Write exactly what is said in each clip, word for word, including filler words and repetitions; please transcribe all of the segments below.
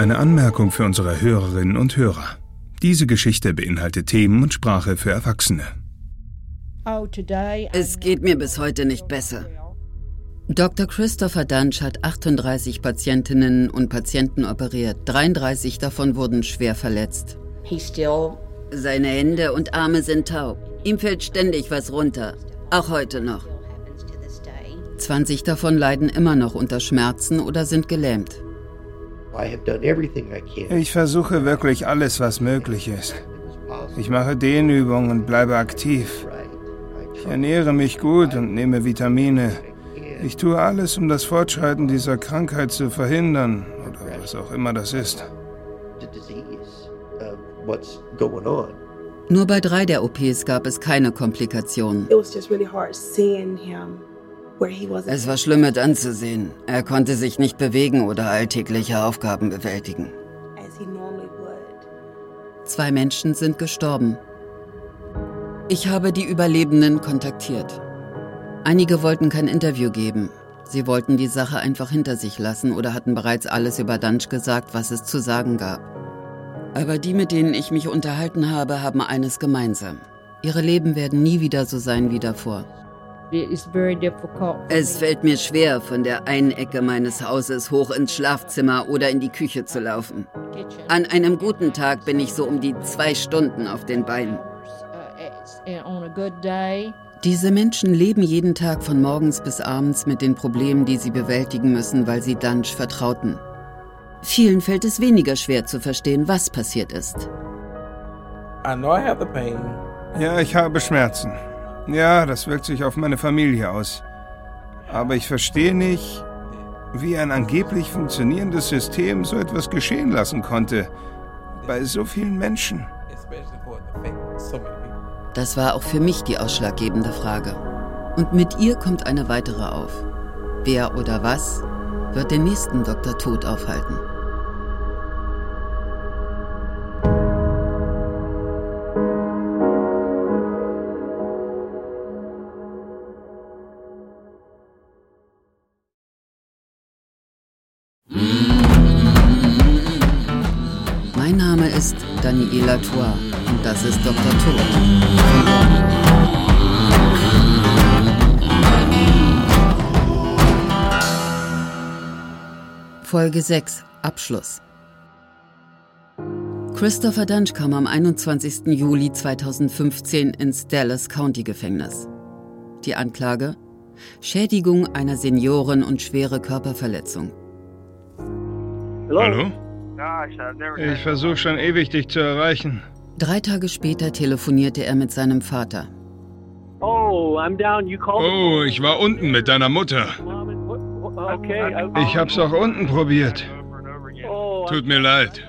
Eine Anmerkung für unsere Hörerinnen und Hörer. Diese Geschichte beinhaltet Themen und Sprache für Erwachsene. Es geht mir bis heute nicht besser. Doktor Christopher Duntsch hat achtunddreißig Patientinnen und Patienten operiert. dreiunddreißig davon wurden schwer verletzt. Seine Hände und Arme sind taub. Ihm fällt ständig was runter, auch heute noch. zwanzig davon leiden immer noch unter Schmerzen oder sind gelähmt. Ich versuche wirklich alles, was möglich ist. Ich mache Dehnübungen und bleibe aktiv. Ich ernähre mich gut und nehme Vitamine. Ich tue alles, um das Fortschreiten dieser Krankheit zu verhindern oder was auch immer das ist. Nur bei drei der O Ps gab es keine Komplikationen. Es war schlimm mit anzusehen. Er konnte sich nicht bewegen oder alltägliche Aufgaben bewältigen. Zwei Menschen sind gestorben. Ich habe die Überlebenden kontaktiert. Einige wollten kein Interview geben. Sie wollten die Sache einfach hinter sich lassen oder hatten bereits alles über Duntsch gesagt, was es zu sagen gab. Aber die, mit denen ich mich unterhalten habe, haben eines gemeinsam. Ihre Leben werden nie wieder so sein wie davor. Es fällt mir schwer, von der einen Ecke meines Hauses hoch ins Schlafzimmer oder in die Küche zu laufen. An einem guten Tag bin ich so um die zwei Stunden auf den Beinen. Diese Menschen leben jeden Tag von morgens bis abends mit den Problemen, die sie bewältigen müssen, weil sie Duntsch vertrauten. Vielen fällt es weniger schwer zu verstehen, was passiert ist. Ja, ich habe Schmerzen. Ja, das wirkt sich auf meine Familie aus. Aber ich verstehe nicht, wie ein angeblich funktionierendes System so etwas geschehen lassen konnte. Bei so vielen Menschen. Das war auch für mich die ausschlaggebende Frage. Und mit ihr kommt eine weitere auf. Wer oder was wird den nächsten Doktor Tod aufhalten? Mein Name ist Daniela Tour und das ist Doktor Tod. Folge sechs, Abschluss. Christopher Duntsch kam am einundzwanzigsten Juli zweitausendfünfzehn ins Dallas County Gefängnis. Die Anklage: Schädigung einer Seniorin und schwere Körperverletzung. Hallo? Ich versuche schon ewig, dich zu erreichen. Drei Tage später telefonierte er mit seinem Vater. Oh, ich war unten mit deiner Mutter. Ich hab's auch unten probiert. Tut mir leid.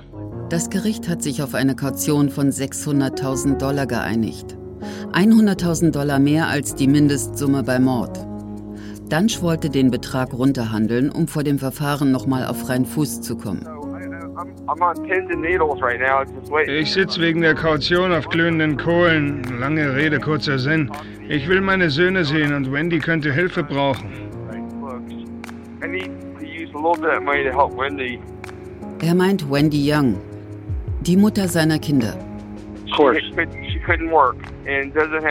Das Gericht hat sich auf eine Kaution von sechshunderttausend Dollar geeinigt. hunderttausend Dollar mehr als die Mindestsumme bei Mord. Duntsch wollte den Betrag runterhandeln, um vor dem Verfahren nochmal auf freien Fuß zu kommen. Ich sitze wegen der Kaution auf glühenden Kohlen. Lange Rede, kurzer Sinn. Ich will meine Söhne sehen und Wendy könnte Hilfe brauchen. Er meint Wendy Young, die Mutter seiner Kinder.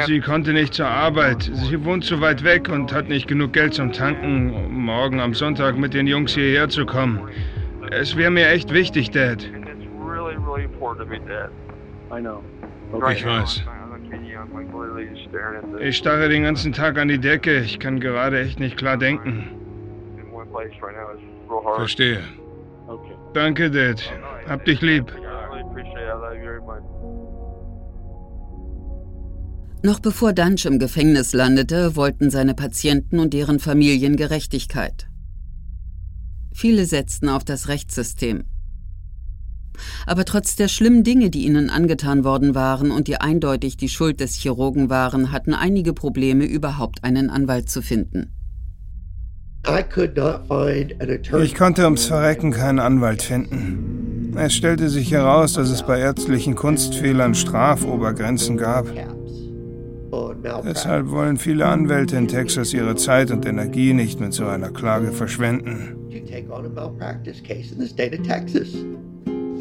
Sie konnte nicht zur Arbeit. Sie wohnt zu weit weg und hat nicht genug Geld zum Tanken, um morgen am Sonntag mit den Jungs hierher zu kommen. Es wäre mir echt wichtig, Dad. Ich weiß. Ich starre den ganzen Tag an die Decke. Ich kann gerade echt nicht klar denken. Verstehe. Danke, Dad. Hab dich lieb. Noch bevor Duntsch im Gefängnis landete, wollten seine Patienten und deren Familien Gerechtigkeit. Viele setzten auf das Rechtssystem. Aber trotz der schlimmen Dinge, die ihnen angetan worden waren und die eindeutig die Schuld des Chirurgen waren, hatten einige Probleme, überhaupt einen Anwalt zu finden. Ich konnte ums Verrecken keinen Anwalt finden. Es stellte sich heraus, dass es bei ärztlichen Kunstfehlern Strafobergrenzen gab. Deshalb wollen viele Anwälte in Texas ihre Zeit und Energie nicht mit so einer Klage verschwenden.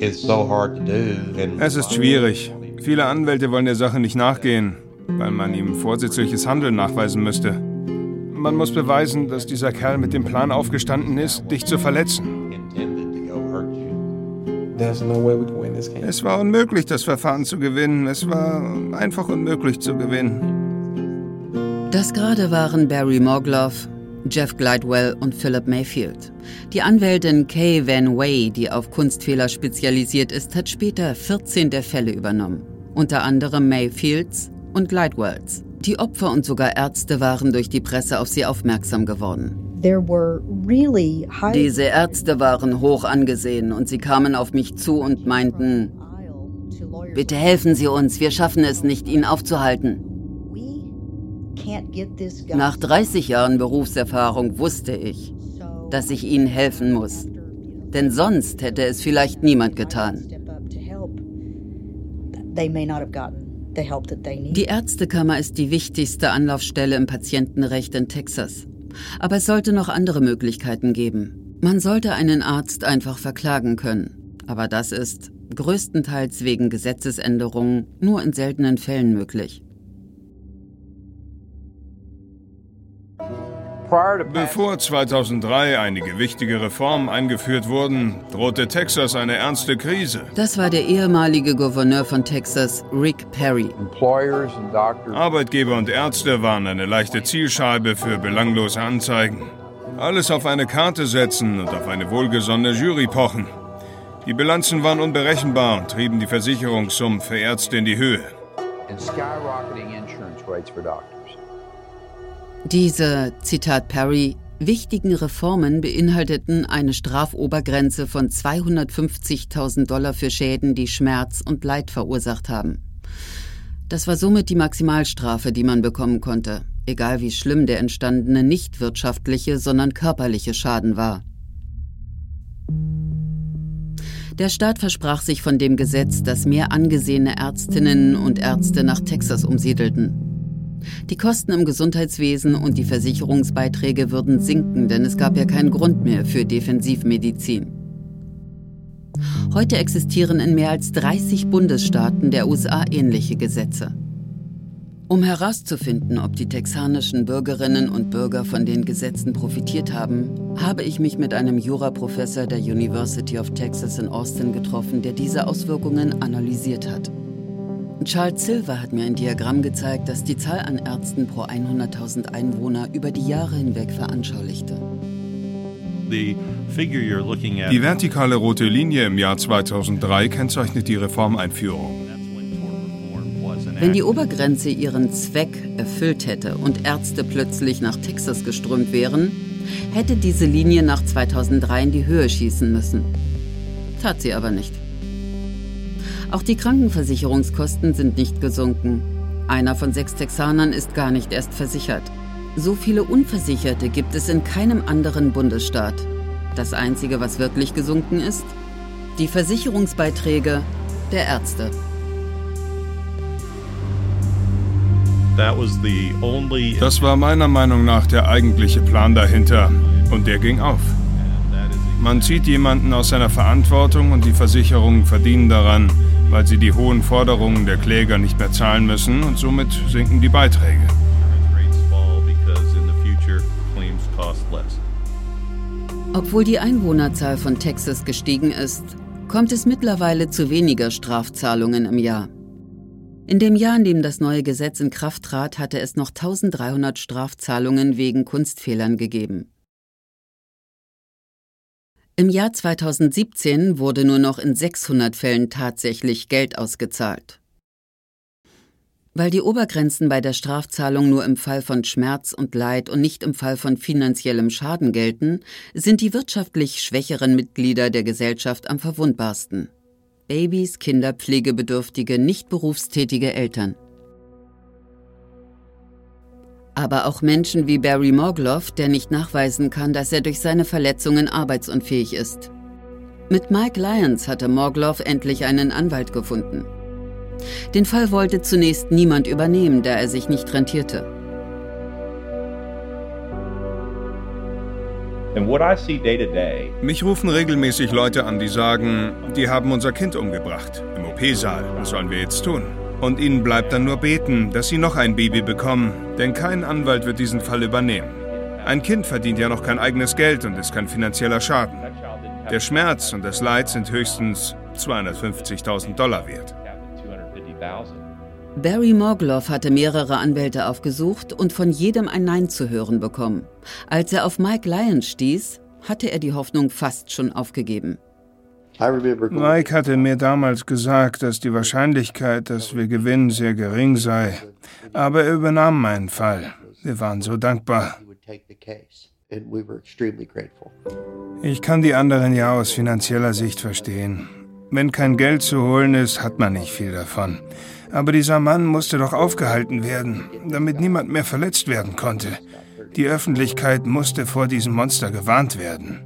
Es ist schwierig. Viele Anwälte wollen der Sache nicht nachgehen, weil man ihm vorsätzliches Handeln nachweisen müsste. Man muss beweisen, dass dieser Kerl mit dem Plan aufgestanden ist, dich zu verletzen. Es war unmöglich, das Verfahren zu gewinnen. Es war einfach unmöglich zu gewinnen. Das gerade waren Barry Morglove, Jeff Glidewell und Philip Mayfield. Die Anwältin Kay Van Way, die auf Kunstfehler spezialisiert ist, hat später vierzehn der Fälle übernommen. Unter anderem Mayfields und Glidewells. Die Opfer und sogar Ärzte waren durch die Presse auf sie aufmerksam geworden. Diese Ärzte waren hoch angesehen und sie kamen auf mich zu und meinten, bitte helfen Sie uns, wir schaffen es nicht, ihn aufzuhalten. Nach dreißig Jahren Berufserfahrung wusste ich, dass ich ihnen helfen muss. Denn sonst hätte es vielleicht niemand getan. Die Ärztekammer ist die wichtigste Anlaufstelle im Patientenrecht in Texas. Aber es sollte noch andere Möglichkeiten geben. Man sollte einen Arzt einfach verklagen können. Aber das ist größtenteils wegen Gesetzesänderungen nur in seltenen Fällen möglich. Bevor zweitausenddrei einige wichtige Reformen eingeführt wurden, drohte Texas eine ernste Krise. Das war der ehemalige Gouverneur von Texas, Rick Perry. Arbeitgeber und Ärzte waren eine leichte Zielscheibe für belanglose Anzeigen. Alles auf eine Karte setzen und auf eine wohlgesonnene Jury pochen. Die Bilanzen waren unberechenbar und trieben die Versicherungssummen für Ärzte in die Höhe. Diese, Zitat Perry, wichtigen Reformen beinhalteten eine Strafobergrenze von zweihundertfünfzigtausend Dollar für Schäden, die Schmerz und Leid verursacht haben. Das war somit die Maximalstrafe, die man bekommen konnte, egal wie schlimm der entstandene nicht wirtschaftliche, sondern körperliche Schaden war. Der Staat versprach sich von dem Gesetz, dass mehr angesehene Ärztinnen und Ärzte nach Texas umsiedelten. Die Kosten im Gesundheitswesen und die Versicherungsbeiträge würden sinken, denn es gab ja keinen Grund mehr für Defensivmedizin. Heute existieren in mehr als dreißig Bundesstaaten der U S A ähnliche Gesetze. Um herauszufinden, ob die texanischen Bürgerinnen und Bürger von den Gesetzen profitiert haben, habe ich mich mit einem Juraprofessor der University of Texas in Austin getroffen, der diese Auswirkungen analysiert hat. Charles Silver hat mir ein Diagramm gezeigt, das die Zahl an Ärzten pro hunderttausend Einwohner über die Jahre hinweg veranschaulichte. Die vertikale rote Linie im Jahr zweitausenddrei kennzeichnet die Reformeinführung. Wenn die Obergrenze ihren Zweck erfüllt hätte und Ärzte plötzlich nach Texas geströmt wären, hätte diese Linie nach zweitausenddrei in die Höhe schießen müssen. Tat sie aber nicht. Auch die Krankenversicherungskosten sind nicht gesunken. Einer von sechs Texanern ist gar nicht erst versichert. So viele Unversicherte gibt es in keinem anderen Bundesstaat. Das Einzige, was wirklich gesunken ist, die Versicherungsbeiträge der Ärzte. Das war meiner Meinung nach der eigentliche Plan dahinter. Und der ging auf. Man zieht jemanden aus seiner Verantwortung und die Versicherungen verdienen daran, weil sie die hohen Forderungen der Kläger nicht mehr zahlen müssen und somit sinken die Beiträge. Obwohl die Einwohnerzahl von Texas gestiegen ist, kommt es mittlerweile zu weniger Strafzahlungen im Jahr. In dem Jahr, in dem das neue Gesetz in Kraft trat, hatte es noch eintausenddreihundert Strafzahlungen wegen Kunstfehlern gegeben. Im Jahr zweitausendsiebzehn wurde nur noch in sechshundert Fällen tatsächlich Geld ausgezahlt. Weil die Obergrenzen bei der Strafzahlung nur im Fall von Schmerz und Leid und nicht im Fall von finanziellem Schaden gelten, sind die wirtschaftlich schwächeren Mitglieder der Gesellschaft am verwundbarsten. Babys, Kinder, pflegebedürftige, nicht berufstätige Eltern. Aber auch Menschen wie Barry Morglove, der nicht nachweisen kann, dass er durch seine Verletzungen arbeitsunfähig ist. Mit Mike Lyons hatte Morglove endlich einen Anwalt gefunden. Den Fall wollte zunächst niemand übernehmen, da er sich nicht rentierte. Mich rufen regelmäßig Leute an, die sagen, die haben unser Kind umgebracht, im O P-Saal, was sollen wir jetzt tun? Und ihnen bleibt dann nur beten, dass sie noch ein Baby bekommen, denn kein Anwalt wird diesen Fall übernehmen. Ein Kind verdient ja noch kein eigenes Geld und ist kein finanzieller Schaden. Der Schmerz und das Leid sind höchstens zweihundertfünfzigtausend Dollar wert. Barry Morglove hatte mehrere Anwälte aufgesucht und von jedem ein Nein zu hören bekommen. Als er auf Mike Lyons stieß, hatte er die Hoffnung fast schon aufgegeben. Mike hatte mir damals gesagt, dass die Wahrscheinlichkeit, dass wir gewinnen, sehr gering sei. Aber er übernahm meinen Fall. Wir waren so dankbar. Ich kann die anderen ja aus finanzieller Sicht verstehen. Wenn kein Geld zu holen ist, hat man nicht viel davon. Aber dieser Mann musste doch aufgehalten werden, damit niemand mehr verletzt werden konnte. Die Öffentlichkeit musste vor diesem Monster gewarnt werden.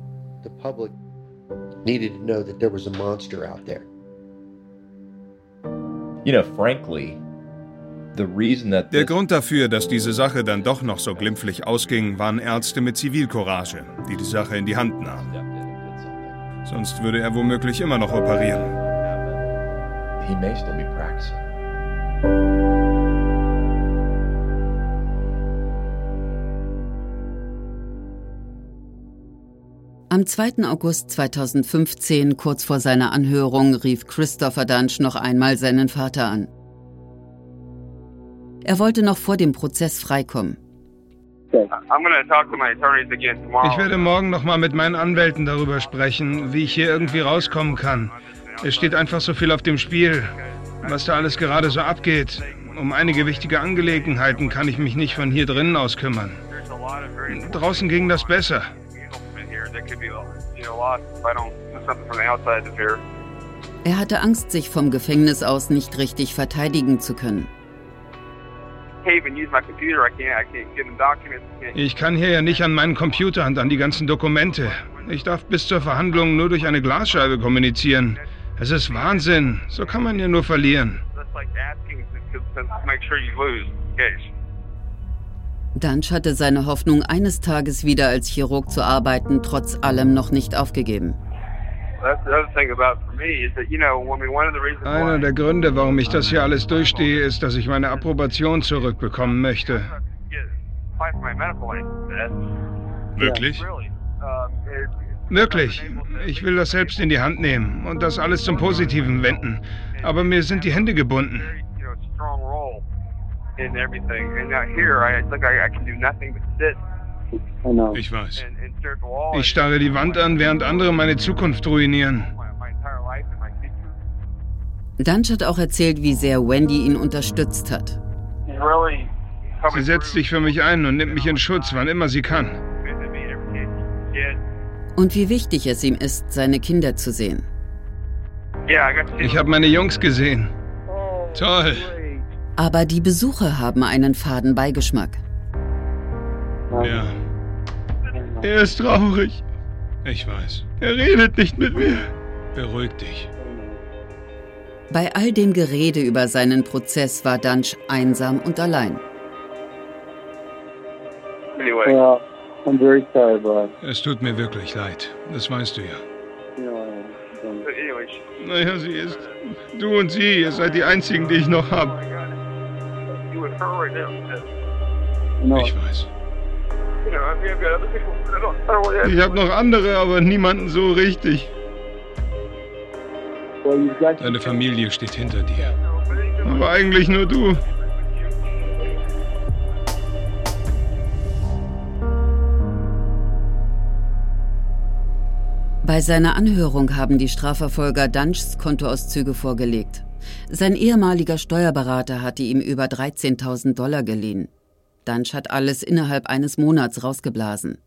Der Grund dafür, dass diese Sache dann doch noch so glimpflich ausging, waren Ärzte mit Zivilcourage, die die Sache in die Hand nahmen. Sonst würde er womöglich immer noch operieren. He may still be practicing. Am zweiten August zweitausendfünfzehn, kurz vor seiner Anhörung, rief Christopher Duntsch noch einmal seinen Vater an. Er wollte noch vor dem Prozess freikommen. Ich werde morgen noch mal mit meinen Anwälten darüber sprechen, wie ich hier irgendwie rauskommen kann. Es steht einfach so viel auf dem Spiel. Was da alles gerade so abgeht, um einige wichtige Angelegenheiten kann ich mich nicht von hier drinnen aus kümmern. Draußen ging das besser. Er hatte Angst, sich vom Gefängnis aus nicht richtig verteidigen zu können. Ich kann hier ja nicht an meinen Computer und an die ganzen Dokumente. Ich darf bis zur Verhandlung nur durch eine Glasscheibe kommunizieren. Es ist Wahnsinn. So kann man ja nur verlieren. Duntsch hatte seine Hoffnung, eines Tages wieder als Chirurg zu arbeiten, trotz allem noch nicht aufgegeben. Einer der Gründe, warum ich das hier alles durchstehe, ist, dass ich meine Approbation zurückbekommen möchte. Wirklich? Wirklich. Ich will das selbst in die Hand nehmen und das alles zum Positiven wenden. Aber mir sind die Hände gebunden. Ich weiß. Ich starre die Wand an, während andere meine Zukunft ruinieren. Duntsch hat auch erzählt, wie sehr Wendy ihn unterstützt hat. Sie setzt sich für mich ein und nimmt mich in Schutz, wann immer sie kann. Und wie wichtig es ihm ist, seine Kinder zu sehen. Ich habe meine Jungs gesehen. Toll. Aber die Besuche haben einen faden Beigeschmack. Ja. Er ist traurig. Ich weiß. Er redet nicht mit mir. Beruhig dich. Bei all dem Gerede über seinen Prozess war Duntsch einsam und allein. Anyway. Ja. I'm very sorry, Brian. Es tut mir wirklich leid. Das weißt du ja. Naja, sie ist... Du und sie, ihr seid die Einzigen, die ich noch habe. Ich weiß. Ich habe noch andere, aber niemanden so richtig. Deine Familie steht hinter dir. Aber eigentlich nur du. Bei seiner Anhörung haben die Strafverfolger Duntschs Kontoauszüge vorgelegt. Sein ehemaliger Steuerberater hatte ihm über dreizehntausend Dollar geliehen. Duntsch hat alles innerhalb eines Monats rausgeblasen.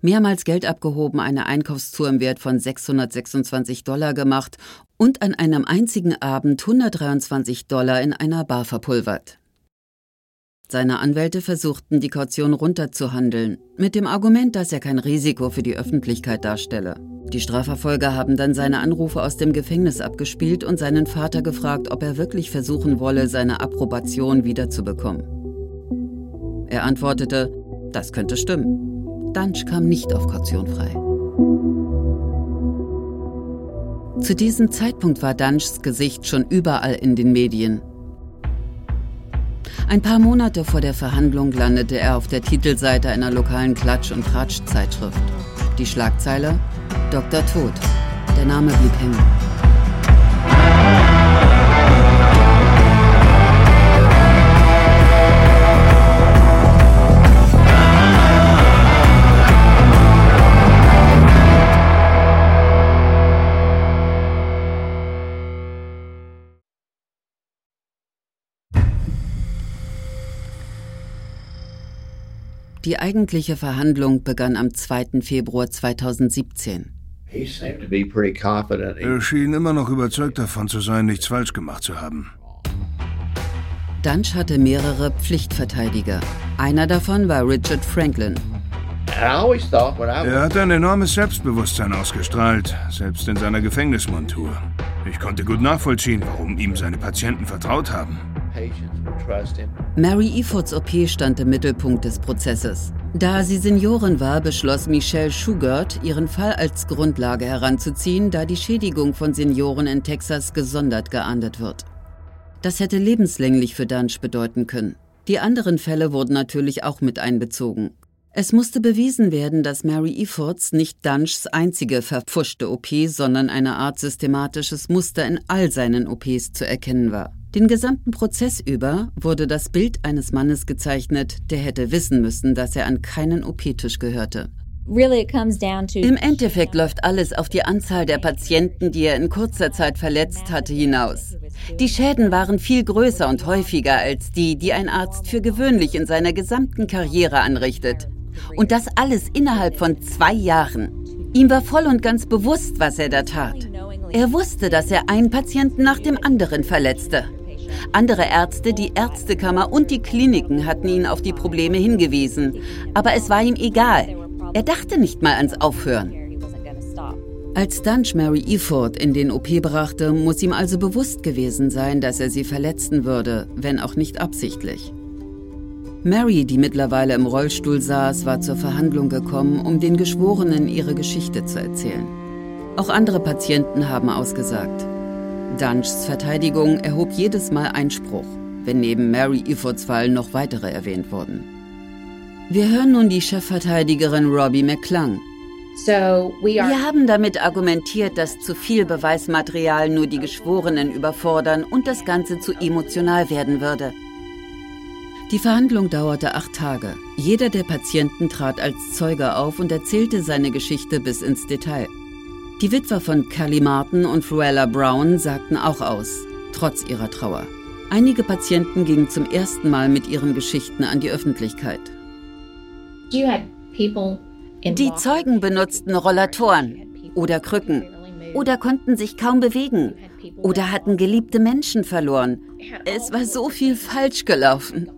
Mehrmals Geld abgehoben, eine Einkaufstour im Wert von sechshundertsechsundzwanzig Dollar gemacht und an einem einzigen Abend hundertdreiundzwanzig Dollar in einer Bar verpulvert. Seine Anwälte versuchten, die Kaution runterzuhandeln, mit dem Argument, dass er kein Risiko für die Öffentlichkeit darstelle. Die Strafverfolger haben dann seine Anrufe aus dem Gefängnis abgespielt und seinen Vater gefragt, ob er wirklich versuchen wolle, seine Approbation wiederzubekommen. Er antwortete, das könnte stimmen. Duntsch kam nicht auf Kaution frei. Zu diesem Zeitpunkt war Duntschs Gesicht schon überall in den Medien. Ein paar Monate vor der Verhandlung landete er auf der Titelseite einer lokalen Klatsch- und Tratsch-Zeitschrift. Die Schlagzeile: Doktor Tod. Der Name blieb hängen. Die eigentliche Verhandlung begann am zweiten Februar zweitausendsiebzehn. Er schien immer noch überzeugt davon zu sein, nichts falsch gemacht zu haben. Duntsch hatte mehrere Pflichtverteidiger. Einer davon war Richard Franklin. Er hat ein enormes Selbstbewusstsein ausgestrahlt, selbst in seiner Gefängnismontur. Ich konnte gut nachvollziehen, warum ihm seine Patienten vertraut haben. Mary Effords O P stand im Mittelpunkt des Prozesses. Da sie Seniorin war, beschloss Michelle Shughart, ihren Fall als Grundlage heranzuziehen, da die Schädigung von Senioren in Texas gesondert geahndet wird. Das hätte lebenslänglich für Duntsch bedeuten können. Die anderen Fälle wurden natürlich auch mit einbezogen. Es musste bewiesen werden, dass Mary Effords nicht Dunschs einzige verpfuschte O P, sondern eine Art systematisches Muster in all seinen O Ps zu erkennen war. Den gesamten Prozess über wurde das Bild eines Mannes gezeichnet, der hätte wissen müssen, dass er an keinen O P-Tisch gehörte. Im Endeffekt läuft alles auf die Anzahl der Patienten, die er in kurzer Zeit verletzt hatte, hinaus. Die Schäden waren viel größer und häufiger als die, die ein Arzt für gewöhnlich in seiner gesamten Karriere anrichtet. Und das alles innerhalb von zwei Jahren. Ihm war voll und ganz bewusst, was er da tat. Er wusste, dass er einen Patienten nach dem anderen verletzte. Andere Ärzte, die Ärztekammer und die Kliniken hatten ihn auf die Probleme hingewiesen. Aber es war ihm egal. Er dachte nicht mal ans Aufhören. Als Duntsch Mary Efford in den O P brachte, muss ihm also bewusst gewesen sein, dass er sie verletzen würde, wenn auch nicht absichtlich. Mary, die mittlerweile im Rollstuhl saß, war zur Verhandlung gekommen, um den Geschworenen ihre Geschichte zu erzählen. Auch andere Patienten haben ausgesagt. Duntschs Verteidigung erhob jedes Mal Einspruch, wenn neben Mary Effords Fall noch weitere erwähnt wurden. Wir hören nun die Chefverteidigerin Robbie McClung. Wir haben damit argumentiert, dass zu viel Beweismaterial nur die Geschworenen überfordern und das Ganze zu emotional werden würde. Die Verhandlung dauerte acht Tage. Jeder der Patienten trat als Zeuge auf und erzählte seine Geschichte bis ins Detail. Die Witwer von Kellie Martin und Floella Brown sagten auch aus, trotz ihrer Trauer. Einige Patienten gingen zum ersten Mal mit ihren Geschichten an die Öffentlichkeit. Die Zeugen benutzten Rollatoren oder Krücken oder konnten sich kaum bewegen oder hatten geliebte Menschen verloren. Es war so viel falsch gelaufen.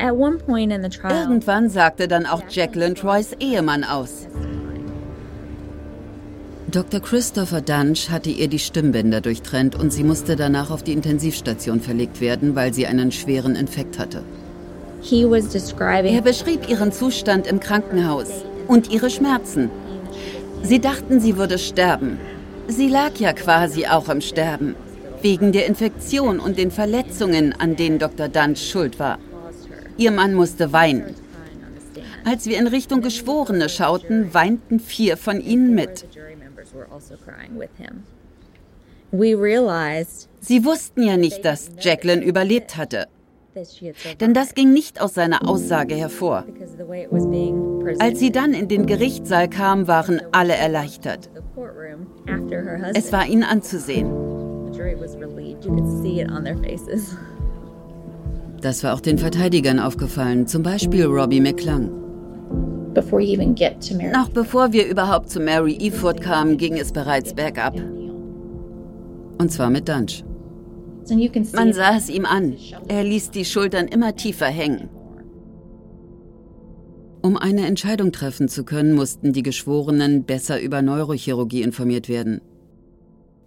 Irgendwann sagte dann auch Jacqueline Troys Ehemann aus. Doktor Christopher Duntsch hatte ihr die Stimmbänder durchtrennt und sie musste danach auf die Intensivstation verlegt werden, weil sie einen schweren Infekt hatte. Er beschrieb ihren Zustand im Krankenhaus und ihre Schmerzen. Sie dachten, sie würde sterben. Sie lag ja quasi auch im Sterben, wegen der Infektion und den Verletzungen, an denen Doktor Duntsch schuld war. Ihr Mann musste weinen. Als wir in Richtung Geschworene schauten, weinten vier von ihnen mit. Sie wussten ja nicht, dass Jacqueline überlebt hatte. Denn das ging nicht aus seiner Aussage hervor. Als sie dann in den Gerichtssaal kam, waren alle erleichtert. Es war ihnen anzusehen. Das war auch den Verteidigern aufgefallen, zum Beispiel Robbie McClung. Noch bevor wir überhaupt zu Mary Efford kamen, ging es bereits bergab. Und zwar mit Duntsch. Man sah es ihm an. Er ließ die Schultern immer tiefer hängen. Um eine Entscheidung treffen zu können, mussten die Geschworenen besser über Neurochirurgie informiert werden.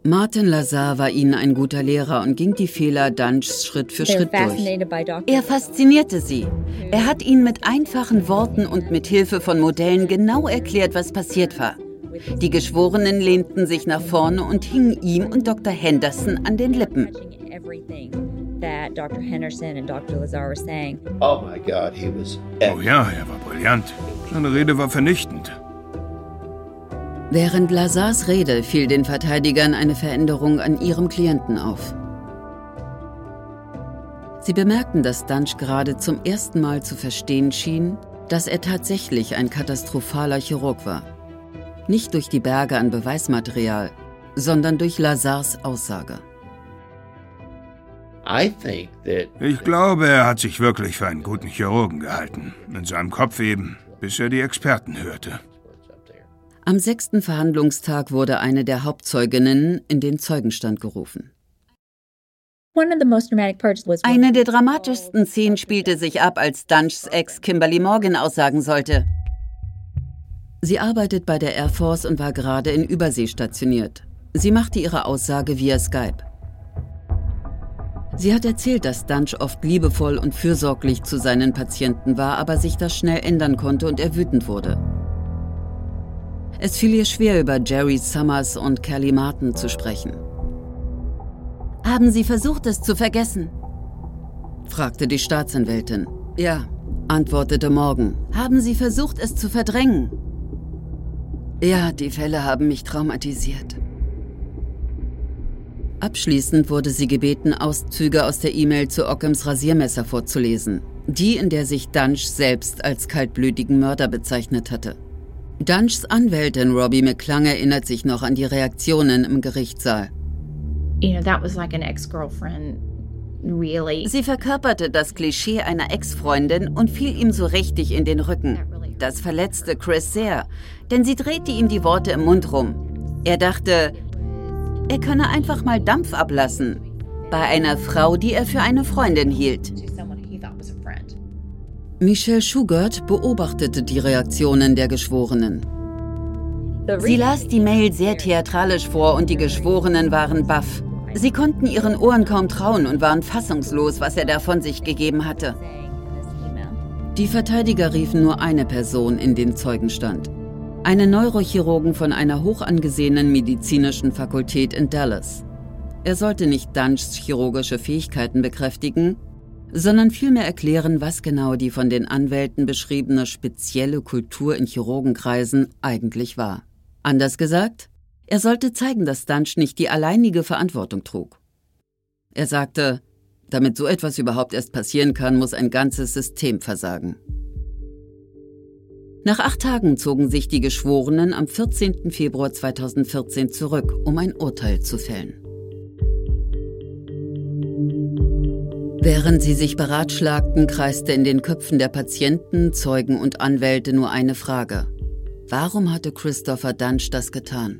Martin Lazar war ihnen ein guter Lehrer und ging die Fehler Duntschs Schritt für Schritt durch. Er faszinierte sie. Er hat ihnen mit einfachen Worten und mit Hilfe von Modellen genau erklärt, was passiert war. Die Geschworenen lehnten sich nach vorne und hingen ihm und Doktor Henderson an den Lippen. Oh ja, er war brillant. Seine Rede war vernichtend. Während Lazars Rede fiel den Verteidigern eine Veränderung an ihrem Klienten auf. Sie bemerkten, dass Duntsch gerade zum ersten Mal zu verstehen schien, dass er tatsächlich ein katastrophaler Chirurg war. Nicht durch die Berge an Beweismaterial, sondern durch Lazars Aussage. Ich glaube, er hat sich wirklich für einen guten Chirurgen gehalten. In seinem Kopf eben, bis er die Experten hörte. Am sechsten Verhandlungstag wurde eine der Hauptzeuginnen in den Zeugenstand gerufen. Eine der dramatischsten Szenen spielte sich ab, als Duntschs Ex Kimberly Morgan aussagen sollte. Sie arbeitet bei der Air Force und war gerade in Übersee stationiert. Sie machte ihre Aussage via Skype. Sie hat erzählt, dass Duntsch oft liebevoll und fürsorglich zu seinen Patienten war, aber sich das schnell ändern konnte und er wütend wurde. Es fiel ihr schwer, über Jerry Summers und Kellie Martin zu sprechen. Haben Sie versucht, es zu vergessen? Fragte die Staatsanwältin. Ja, antwortete Morgan. Haben Sie versucht, es zu verdrängen? Ja, die Fälle haben mich traumatisiert. Abschließend wurde sie gebeten, Auszüge aus der E-Mail zu Ockhams Rasiermesser vorzulesen. Die, in der sich Duntsch selbst als kaltblütigen Mörder bezeichnet hatte. Duntschs Anwältin Robbie McClung erinnert sich noch an die Reaktionen im Gerichtssaal. Sie verkörperte das Klischee einer Ex-Freundin und fiel ihm so richtig in den Rücken. Das verletzte Chris sehr, denn sie drehte ihm die Worte im Mund rum. Er dachte, er könne einfach mal Dampf ablassen. Bei einer Frau, die er für eine Freundin hielt. Michelle Shughart beobachtete die Reaktionen der Geschworenen. Sie las die Mail sehr theatralisch vor und die Geschworenen waren baff. Sie konnten ihren Ohren kaum trauen und waren fassungslos, was er da von sich gegeben hatte. Die Verteidiger riefen nur eine Person in den Zeugenstand. Einen Neurochirurgen von einer hoch angesehenen medizinischen Fakultät in Dallas. Er sollte nicht Duntschs chirurgische Fähigkeiten bekräftigen, sondern vielmehr erklären, was genau die von den Anwälten beschriebene spezielle Kultur in Chirurgenkreisen eigentlich war. Anders gesagt, er sollte zeigen, dass Duntsch nicht die alleinige Verantwortung trug. Er sagte, damit so etwas überhaupt erst passieren kann, muss ein ganzes System versagen. Nach acht Tagen zogen sich die Geschworenen am vierzehnten Februar zweitausendvierzehn zurück, um ein Urteil zu fällen. Während sie sich beratschlagten, kreiste in den Köpfen der Patienten, Zeugen und Anwälte nur eine Frage. Warum hatte Christopher Duntsch das getan?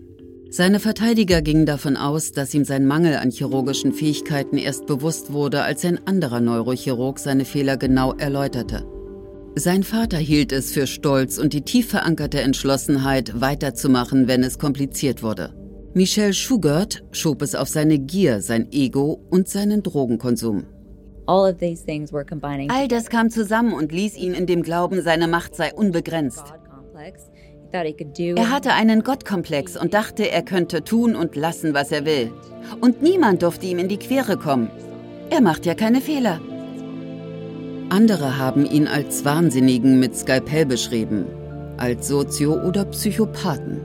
Seine Verteidiger gingen davon aus, dass ihm sein Mangel an chirurgischen Fähigkeiten erst bewusst wurde, als ein anderer Neurochirurg seine Fehler genau erläuterte. Sein Vater hielt es für Stolz und die tief verankerte Entschlossenheit, weiterzumachen, wenn es kompliziert wurde. Michelle Shughart schob es auf seine Gier, sein Ego und seinen Drogenkonsum. All das kam zusammen und ließ ihn in dem Glauben, seine Macht sei unbegrenzt. Er hatte einen Gottkomplex und dachte, er könnte tun und lassen, was er will. Und niemand durfte ihm in die Quere kommen. Er macht ja keine Fehler. Andere haben ihn als Wahnsinnigen mit Skalpell beschrieben, als Sozio- oder Psychopathen.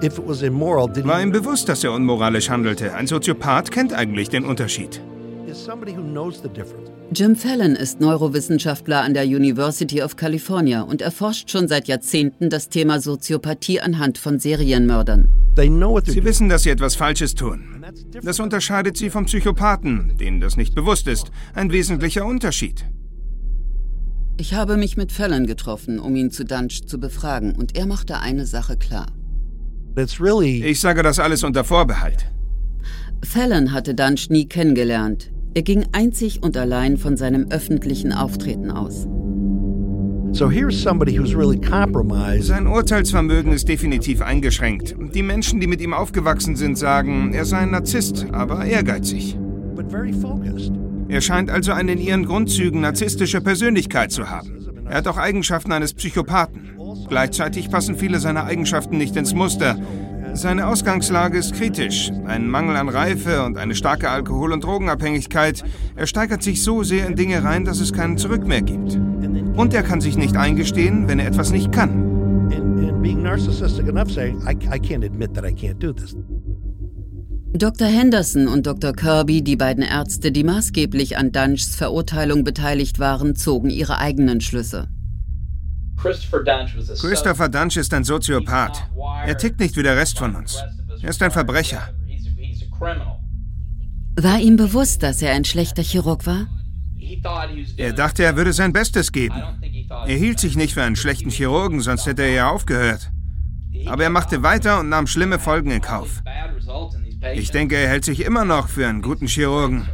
War ihm bewusst, dass er unmoralisch handelte. Ein Soziopath kennt eigentlich den Unterschied. Jim Fallon ist Neurowissenschaftler an der University of California und erforscht schon seit Jahrzehnten das Thema Soziopathie anhand von Serienmördern. Sie wissen, dass sie etwas Falsches tun. Das unterscheidet sie vom Psychopathen, denen das nicht bewusst ist. Ein wesentlicher Unterschied. Ich habe mich mit Fallon getroffen, um ihn zu Duntsch zu befragen, und er machte eine Sache klar. Ich sage das alles unter Vorbehalt. Fallon hatte Duntsch nie kennengelernt. Er ging einzig und allein von seinem öffentlichen Auftreten aus. So here's somebody who's really compromised. Sein Urteilsvermögen ist definitiv eingeschränkt. Die Menschen, die mit ihm aufgewachsen sind, sagen, er sei ein Narzisst, aber ehrgeizig. But very focused. Er scheint also eine in ihren Grundzügen narzisstische Persönlichkeit zu haben. Er hat auch Eigenschaften eines Psychopathen. Gleichzeitig passen viele seiner Eigenschaften nicht ins Muster. Seine Ausgangslage ist kritisch. Ein Mangel an Reife und eine starke Alkohol- und Drogenabhängigkeit. Er steigert sich so sehr in Dinge rein, dass es keinen Zurück mehr gibt. Und er kann sich nicht eingestehen, wenn er etwas nicht kann. Doktor Henderson und Doktor Kirby, die beiden Ärzte, die maßgeblich an Duntschs Verurteilung beteiligt waren, zogen ihre eigenen Schlüsse. Christopher Duntsch ist ein Soziopath. Er tickt nicht wie der Rest von uns. Er ist ein Verbrecher. War ihm bewusst, dass er ein schlechter Chirurg war? Er dachte, er würde sein Bestes geben. Er hielt sich nicht für einen schlechten Chirurgen, sonst hätte er ja aufgehört. Aber er machte weiter und nahm schlimme Folgen in Kauf. Ich denke, er hält sich immer noch für einen guten Chirurgen.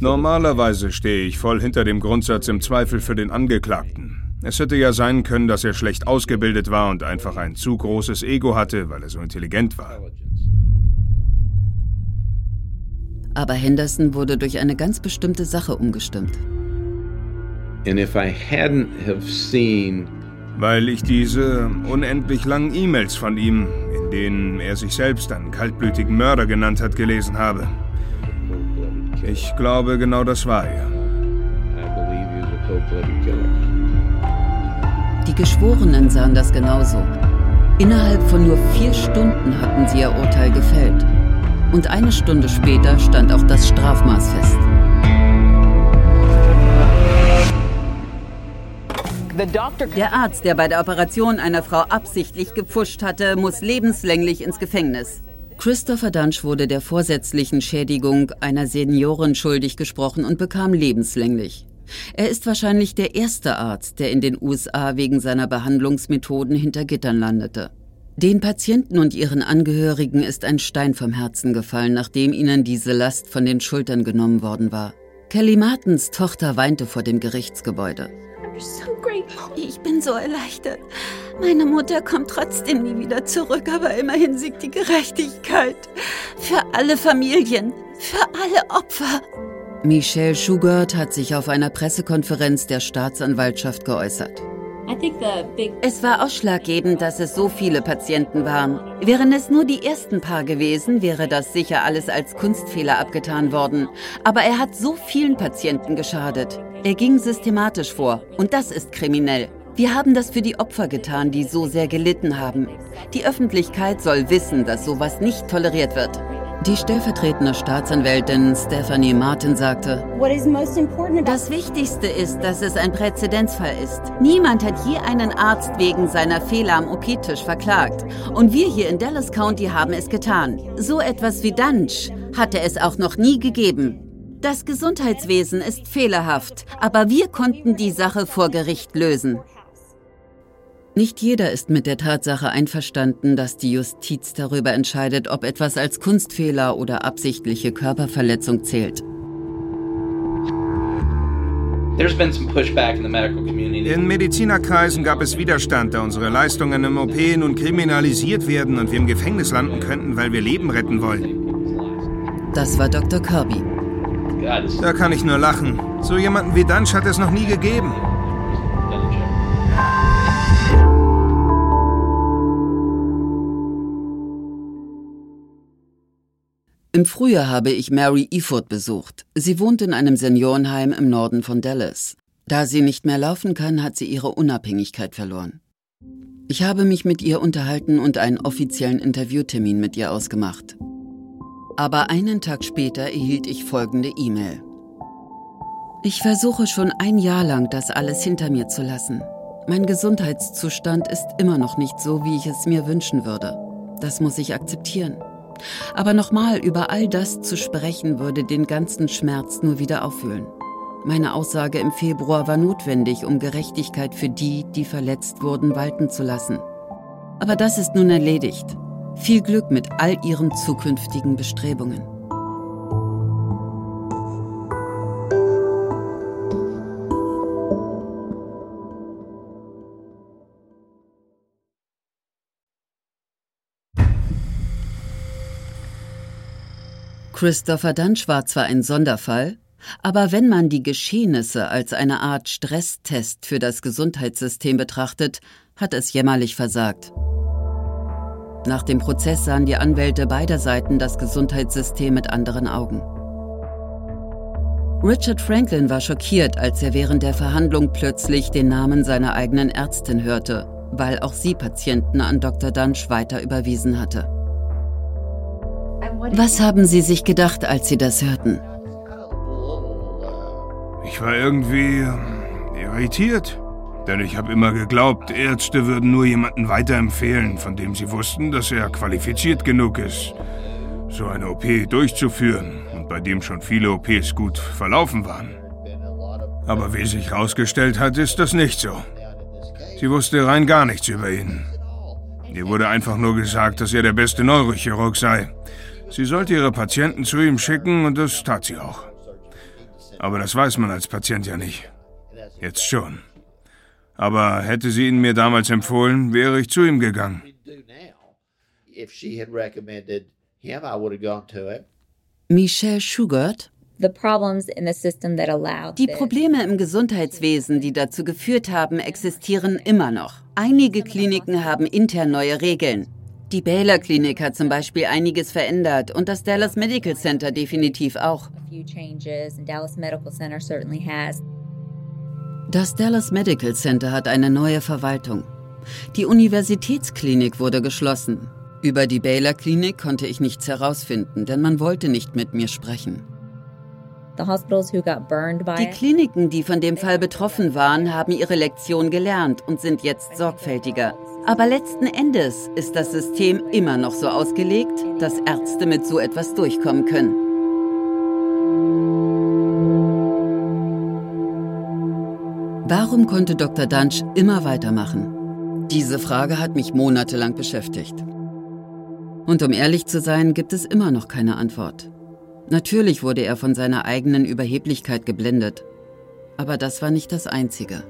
Normalerweise stehe ich voll hinter dem Grundsatz im Zweifel für den Angeklagten. Es hätte ja sein können, dass er schlecht ausgebildet war und einfach ein zu großes Ego hatte, weil er so intelligent war. Aber Henderson wurde durch eine ganz bestimmte Sache umgestimmt. Weil ich diese unendlich langen E-Mails von ihm, in denen er sich selbst einen kaltblütigen Mörder genannt hat, gelesen habe. Ich glaube, genau das war er. Die Geschworenen sahen das genauso. Innerhalb von nur vier Stunden hatten sie ihr Urteil gefällt. Und eine Stunde später stand auch das Strafmaß fest. Der Arzt, der bei der Operation einer Frau absichtlich gepfuscht hatte, muss lebenslänglich ins Gefängnis. Christopher Duntsch wurde der vorsätzlichen Schädigung einer Seniorin schuldig gesprochen und bekam lebenslänglich. Er ist wahrscheinlich der erste Arzt, der in den U S A wegen seiner Behandlungsmethoden hinter Gittern landete. Den Patienten und ihren Angehörigen ist ein Stein vom Herzen gefallen, nachdem ihnen diese Last von den Schultern genommen worden war. Kellie Martins Tochter weinte vor dem Gerichtsgebäude. Ich bin so erleichtert. Meine Mutter kommt trotzdem nie wieder zurück, aber immerhin siegt die Gerechtigkeit. Für alle Familien, für alle Opfer. Michelle Shughart hat sich auf einer Pressekonferenz der Staatsanwaltschaft geäußert. Es war ausschlaggebend, dass es so viele Patienten waren. Wären es nur die ersten paar gewesen, wäre das sicher alles als Kunstfehler abgetan worden. Aber er hat so vielen Patienten geschadet. Er ging systematisch vor. Und das ist kriminell. Wir haben das für die Opfer getan, die so sehr gelitten haben. Die Öffentlichkeit soll wissen, dass sowas nicht toleriert wird. Die stellvertretende Staatsanwältin Stephanie Martin sagte, das Wichtigste ist, dass es ein Präzedenzfall ist. Niemand hat je einen Arzt wegen seiner Fehler am O P-Tisch verklagt. Und wir hier in Dallas County haben es getan. So etwas wie Duntsch hatte es auch noch nie gegeben. Das Gesundheitswesen ist fehlerhaft, aber wir konnten die Sache vor Gericht lösen. Nicht jeder ist mit der Tatsache einverstanden, dass die Justiz darüber entscheidet, ob etwas als Kunstfehler oder absichtliche Körperverletzung zählt. In Medizinerkreisen gab es Widerstand, da unsere Leistungen im O P nun kriminalisiert werden und wir im Gefängnis landen könnten, weil wir Leben retten wollen. Das war Doktor Kirby. Da kann ich nur lachen. So jemanden wie Duntsch hat es noch nie gegeben. Im Frühjahr habe ich Mary Efford besucht. Sie wohnt in einem Seniorenheim im Norden von Dallas. Da sie nicht mehr laufen kann, hat sie ihre Unabhängigkeit verloren. Ich habe mich mit ihr unterhalten und einen offiziellen Interviewtermin mit ihr ausgemacht. Aber einen Tag später erhielt ich folgende E-Mail. Ich versuche schon ein Jahr lang, das alles hinter mir zu lassen. Mein Gesundheitszustand ist immer noch nicht so, wie ich es mir wünschen würde. Das muss ich akzeptieren. Aber nochmal über all das zu sprechen, würde den ganzen Schmerz nur wieder aufwühlen. Meine Aussage im Februar war notwendig, um Gerechtigkeit für die, die verletzt wurden, walten zu lassen. Aber das ist nun erledigt. Viel Glück mit all ihren zukünftigen Bestrebungen. Christopher Duntsch war zwar ein Sonderfall, aber wenn man die Geschehnisse als eine Art Stresstest für das Gesundheitssystem betrachtet, hat es jämmerlich versagt. Nach dem Prozess sahen die Anwälte beider Seiten das Gesundheitssystem mit anderen Augen. Richard Franklin war schockiert, als er während der Verhandlung plötzlich den Namen seiner eigenen Ärztin hörte, weil auch sie Patienten an Doktor Duntsch weiter überwiesen hatte. Was haben Sie sich gedacht, als Sie das hörten? Ich war irgendwie irritiert, denn ich habe immer geglaubt, Ärzte würden nur jemanden weiterempfehlen, von dem sie wussten, dass er qualifiziert genug ist, so eine O P durchzuführen und bei dem schon viele O Ps gut verlaufen waren. Aber wie sich herausgestellt hat, ist das nicht so. Sie wusste rein gar nichts über ihn. Ihr wurde einfach nur gesagt, dass er der beste Neurochirurg sei. Sie sollte ihre Patienten zu ihm schicken und das tat sie auch. Aber das weiß man als Patient ja nicht. Jetzt schon. Aber hätte sie ihn mir damals empfohlen, wäre ich zu ihm gegangen. Michelle Shughart. Die Probleme im Gesundheitswesen, die dazu geführt haben, existieren immer noch. Einige Kliniken haben intern neue Regeln. Die Baylor Klinik hat zum Beispiel einiges verändert und das Dallas Medical Center definitiv auch. Das Dallas Medical Center hat eine neue Verwaltung. Die Universitätsklinik wurde geschlossen. Über die Baylor Klinik konnte ich nichts herausfinden, denn man wollte nicht mit mir sprechen. Die Kliniken, die von dem Fall betroffen waren, haben ihre Lektion gelernt und sind jetzt sorgfältiger. Aber letzten Endes ist das System immer noch so ausgelegt, dass Ärzte mit so etwas durchkommen können. Warum konnte Doktor Duntsch immer weitermachen? Diese Frage hat mich monatelang beschäftigt. Und um ehrlich zu sein, gibt es immer noch keine Antwort. Natürlich wurde er von seiner eigenen Überheblichkeit geblendet. Aber das war nicht das Einzige.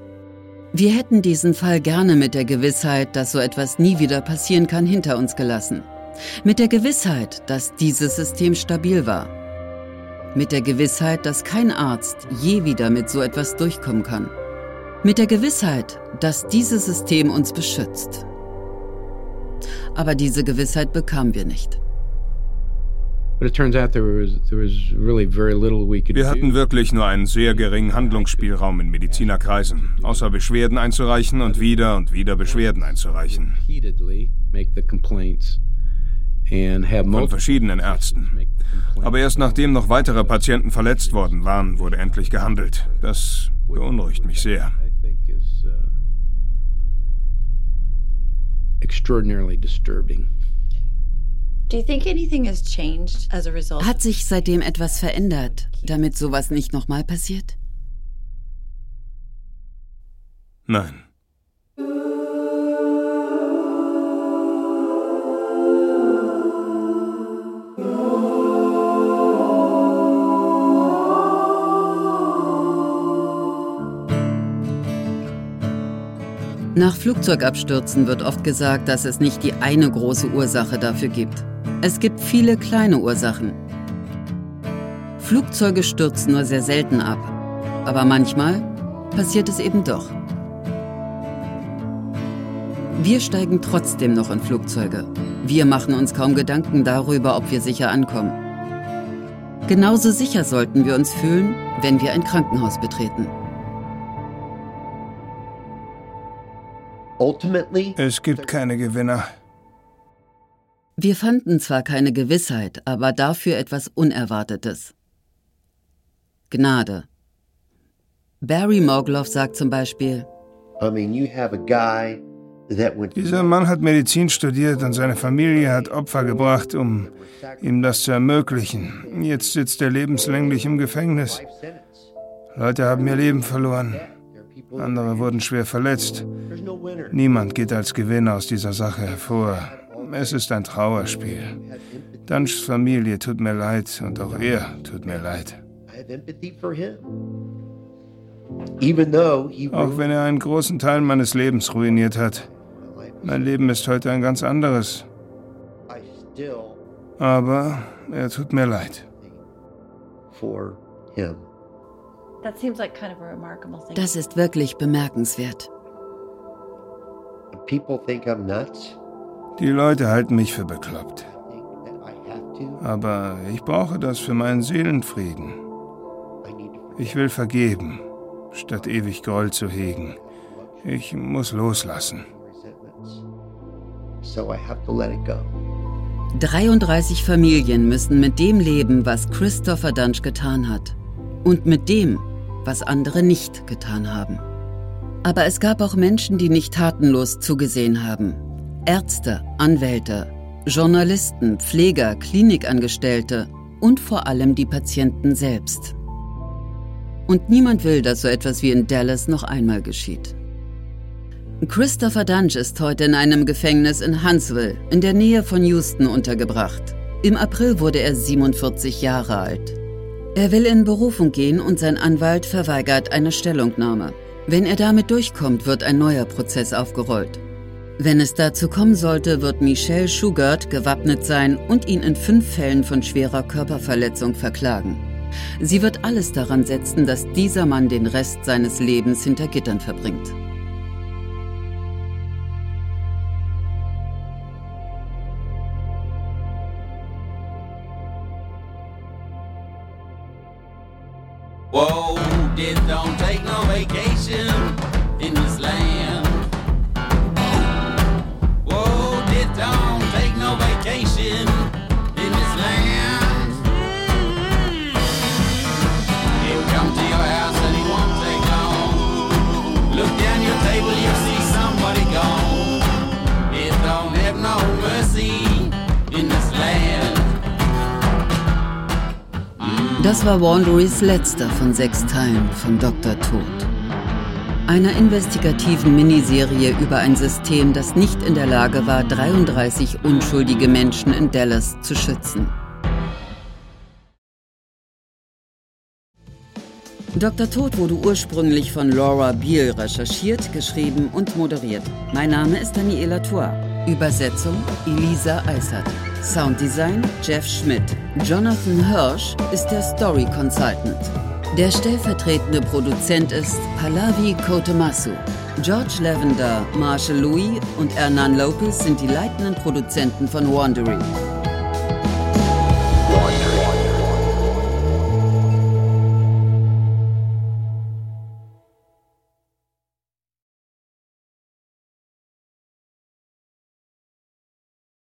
Wir hätten diesen Fall gerne mit der Gewissheit, dass so etwas nie wieder passieren kann, hinter uns gelassen. Mit der Gewissheit, dass dieses System stabil war. Mit der Gewissheit, dass kein Arzt je wieder mit so etwas durchkommen kann. Mit der Gewissheit, dass dieses System uns beschützt. Aber diese Gewissheit bekamen wir nicht. Wir hatten wirklich nur einen sehr geringen Handlungsspielraum in Medizinerkreisen, außer Beschwerden einzureichen und wieder und wieder Beschwerden einzureichen. Von verschiedenen Ärzten. Aber erst nachdem noch weitere Patienten verletzt worden waren, wurde endlich gehandelt. Das beunruhigt mich sehr. Extraordinarily disturbing. Hat sich seitdem etwas verändert, damit sowas nicht nochmal passiert? Nein. Nach Flugzeugabstürzen wird oft gesagt, dass es nicht die eine große Ursache dafür gibt. Es gibt viele kleine Ursachen. Flugzeuge stürzen nur sehr selten ab. Aber manchmal passiert es eben doch. Wir steigen trotzdem noch in Flugzeuge. Wir machen uns kaum Gedanken darüber, ob wir sicher ankommen. Genauso sicher sollten wir uns fühlen, wenn wir ein Krankenhaus betreten. Es gibt keine Gewinner. Wir fanden zwar keine Gewissheit, aber dafür etwas Unerwartetes. Gnade. Barry Morglove sagt zum Beispiel, dieser Mann hat Medizin studiert und seine Familie hat Opfer gebracht, um ihm das zu ermöglichen. Jetzt sitzt er lebenslänglich im Gefängnis. Leute haben ihr Leben verloren. Andere wurden schwer verletzt. Niemand geht als Gewinner aus dieser Sache hervor. Es ist ein Trauerspiel. Dunschs Familie tut mir leid und auch er tut mir leid. Auch wenn er einen großen Teil meines Lebens ruiniert hat. Mein Leben ist heute ein ganz anderes. Aber er tut mir leid. for him. That seems like kind of a remarkable thing. Das ist wirklich bemerkenswert. People think I'm nuts. Die Leute halten mich für bekloppt. Aber ich brauche das für meinen Seelenfrieden. Ich will vergeben, statt ewig Groll zu hegen. Ich muss loslassen. dreiunddreißig Familien müssen mit dem leben, was Christopher Duntsch getan hat. Und mit dem, was andere nicht getan haben. Aber es gab auch Menschen, die nicht tatenlos zugesehen haben. Ärzte, Anwälte, Journalisten, Pfleger, Klinikangestellte und vor allem die Patienten selbst. Und niemand will, dass so etwas wie in Dallas noch einmal geschieht. Christopher Duntsch ist heute in einem Gefängnis in Huntsville, in der Nähe von Houston, untergebracht. Im April wurde er siebenundvierzig Jahre alt. Er will in Berufung gehen und sein Anwalt verweigert eine Stellungnahme. Wenn er damit durchkommt, wird ein neuer Prozess aufgerollt. Wenn es dazu kommen sollte, wird Michelle Shughart gewappnet sein und ihn in fünf Fällen von schwerer Körperverletzung verklagen. Sie wird alles daran setzen, dass dieser Mann den Rest seines Lebens hinter Gittern verbringt. Whoa, this don't take no vacation in this land. Whoa, this don't take no vacation in this land. He'll come to your house and he won't take long. Look down your table, you'll see somebody gone. It don't have no mercy in this land. Das war Wanderys letzter von sechs Teilen von Doktor Tod, einer investigativen Miniserie über ein System, das nicht in der Lage war, dreiunddreißig unschuldige Menschen in Dallas zu schützen. Doktor Tod wurde ursprünglich von Laura Beil recherchiert, geschrieben und moderiert. Mein Name ist Daniela Tour. Übersetzung Elisa Eisert. Sounddesign Jeff Schmidt. Jonathan Hirsch ist der Story Consultant. Der stellvertretende Produzent ist Pallavi Kotemasu. George Lavender, Marshall Louis und Hernan Lopez sind die leitenden Produzenten von Wandering.